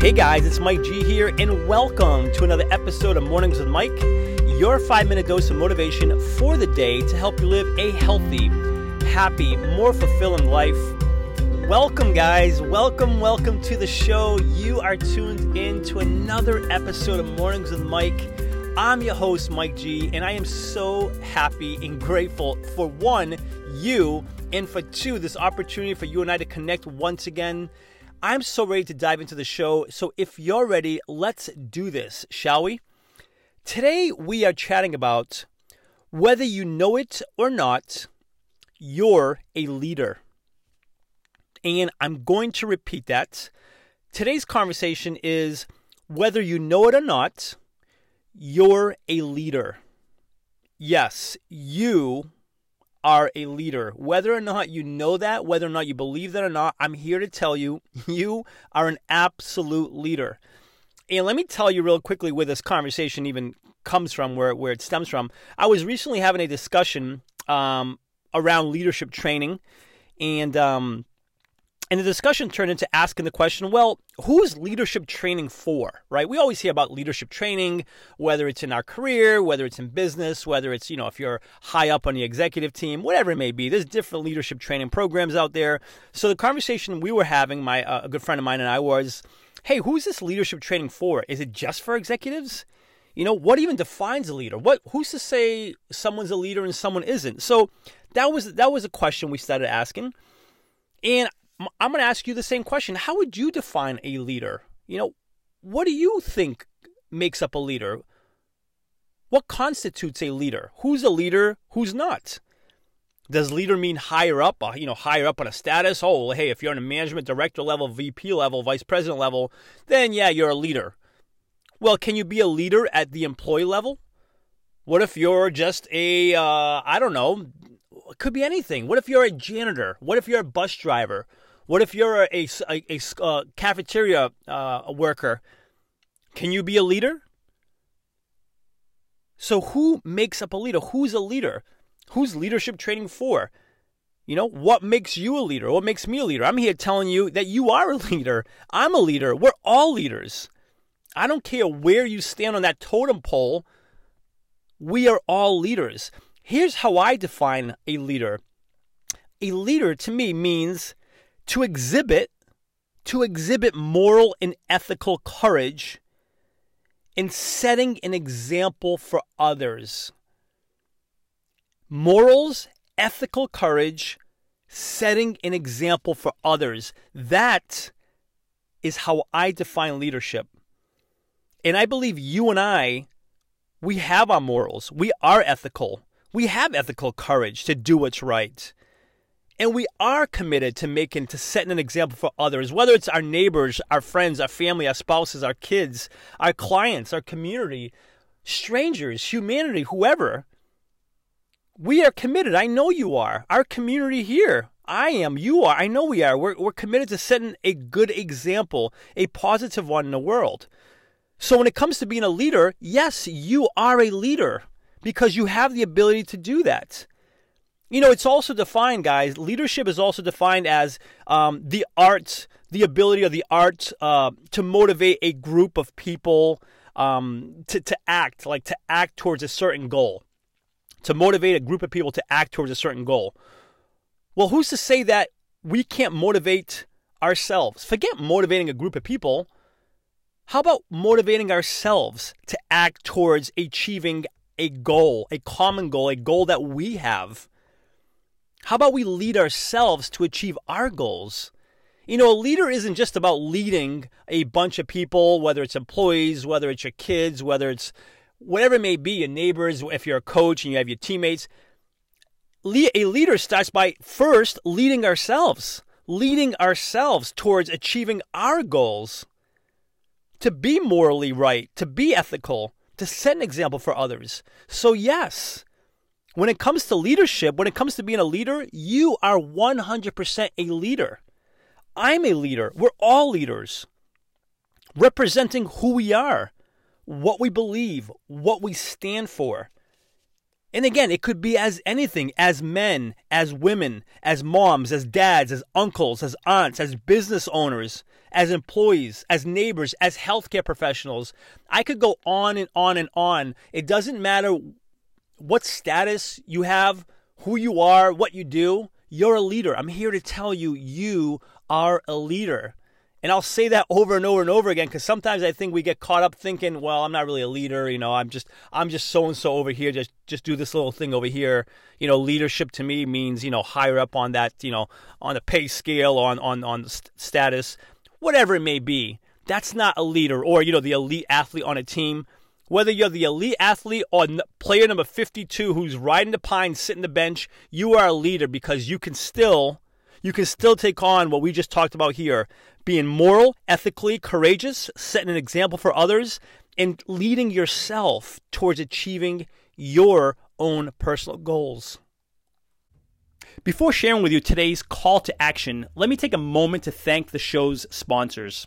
Hey guys, it's Mike G here, and welcome to another episode of Mornings with Mike, your 5-minute dose of motivation for the day to help you live a healthy, happy, more fulfilling life. Welcome guys, welcome to the show. You are tuned in to another episode of Mornings with Mike. I'm your host, Mike G, and I am so happy and grateful for one, you, and for two, this opportunity for you and I to connect once again. I'm so ready to dive into the show, so if you're ready, let's do this, shall we? Today we are chatting about whether you know it or not, you're a leader. And I'm going to repeat that. Today's conversation is whether you know it or not, you're a leader. Yes, you are a leader. Whether or not you know that, whether or not you believe that or not, I'm here to tell you, you are an absolute leader. And let me tell you real quickly where this conversation even comes from, where it stems from. I was recently having a discussion around leadership training, and the discussion turned into asking the question, well, who's leadership training for, right? We always hear about leadership training, whether it's in our career, whether it's in business, whether it's, you know, if you're high up on the executive team, whatever it may be. There's different leadership training programs out there. So the conversation we were having, a good friend of mine and I, was, hey, who's this leadership training for? Is it just for executives? You know, what even defines a leader? Who's to say someone's a leader and someone isn't? So that was a question we started asking. And I'm going to ask you the same question. How would you define a leader? You know, what do you think makes up a leader? What constitutes a leader? Who's a leader? Who's not? Does leader mean higher up, you know, higher up on a status? Oh, hey, if you're on a management director level, VP level, vice president level, then yeah, you're a leader. Well, can you be a leader at the employee level? What if you're just a, I don't know, it could be anything. What if you're a janitor? What if you're a bus driver? What if you're a cafeteria worker? Can you be a leader? So who makes up a leader? Who's a leader? Who's leadership training for? You know, what makes you a leader? What makes me a leader? I'm here telling you that you are a leader. I'm a leader. We're all leaders. I don't care where you stand on that totem pole. We are all leaders. Here's how I define a leader. A leader to me means to exhibit moral and ethical courage in setting an example for others. Morals, ethical courage, setting an example for others. That is how I define leadership. And I believe you and I, we have our morals. We are ethical. We have ethical courage to do what's right. And we are committed to setting an example for others, whether it's our neighbors, our friends, our family, our spouses, our kids, our clients, our community, strangers, humanity, whoever. We are committed. I know you are. Our community here. I am. You are. I know we are. We're committed to setting a good example, a positive one in the world. So when it comes to being a leader, yes, you are a leader because you have the ability to do that. You know, it's also defined, guys, leadership is also defined as the ability of the art to motivate a group of people to act towards a certain goal, to motivate a group of people to act towards a certain goal. Well, who's to say that we can't motivate ourselves? Forget motivating a group of people. How about motivating ourselves to act towards achieving a goal, a common goal, a goal that we have? How about we lead ourselves to achieve our goals? You know, a leader isn't just about leading a bunch of people, whether it's employees, whether it's your kids, whether it's whatever it may be, your neighbors, if you're a coach and you have your teammates. A leader starts by first leading ourselves towards achieving our goals, to be morally right, to be ethical, to set an example for others. So yes, when it comes to leadership, when it comes to being a leader, you are 100% a leader. I'm a leader. We're all leaders, representing who we are, what we believe, what we stand for. And again, it could be as anything, as men, as women, as moms, as dads, as uncles, as aunts, as business owners, as employees, as neighbors, as healthcare professionals. I could go on and on and on. It doesn't matter what status you have, who you are, what you do. You're a leader. I'm here to tell you, you are a leader. And I'll say that over and over and over again, because sometimes I think we get caught up thinking, well, I'm not really a leader, you know, I'm just so-and-so over here, just do this little thing over here. You know, leadership to me means, you know, higher up on that, you know, on the pay scale, on status, whatever it may be. That's not a leader. Or, you know, the elite athlete on a team. Whether you're the elite athlete or player number 52 who's riding the pine, sitting the bench, you are a leader, because you can still take on what we just talked about here. Being moral, ethically courageous, setting an example for others, and leading yourself towards achieving your own personal goals. Before sharing with you today's call to action, let me take a moment to thank the show's sponsors.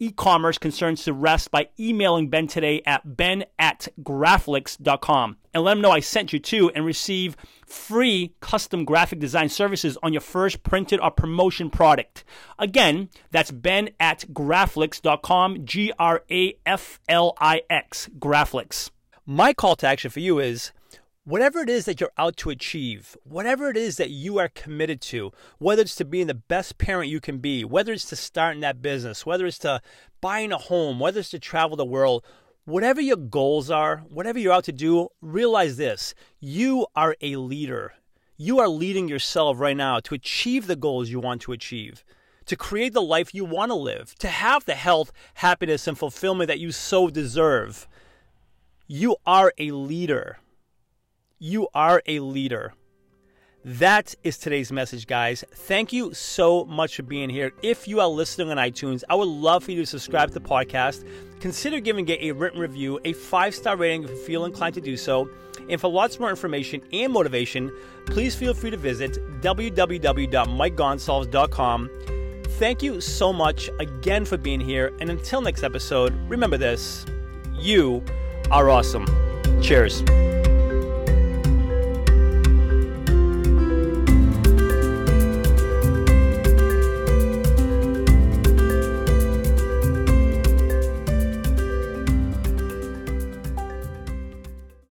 e-commerce concerns to rest by emailing Ben today at ben@graflix.com, and let him know I sent you to, and receive free custom graphic design services on your first printed or promotion product. Again, that's ben@graflix.com, Graflix, Graflix. My call to action for you is, whatever it is that you're out to achieve, whatever it is that you are committed to, whether it's to being the best parent you can be, whether it's to starting that business, whether it's to buying a home, whether it's to travel the world, whatever your goals are, whatever you're out to do, realize this: you are a leader. You are leading yourself right now to achieve the goals you want to achieve, to create the life you want to live, to have the health, happiness, and fulfillment that you so deserve. You are a leader. You are a leader. That is today's message, guys. Thank you so much for being here. If you are listening on iTunes, I would love for you to subscribe to the podcast. Consider giving it a written review, a 5-star rating if you feel inclined to do so. And for lots more information and motivation, please feel free to visit www.mikegonsalves.com. Thank you so much again for being here. And until next episode, remember this: you are awesome. Cheers.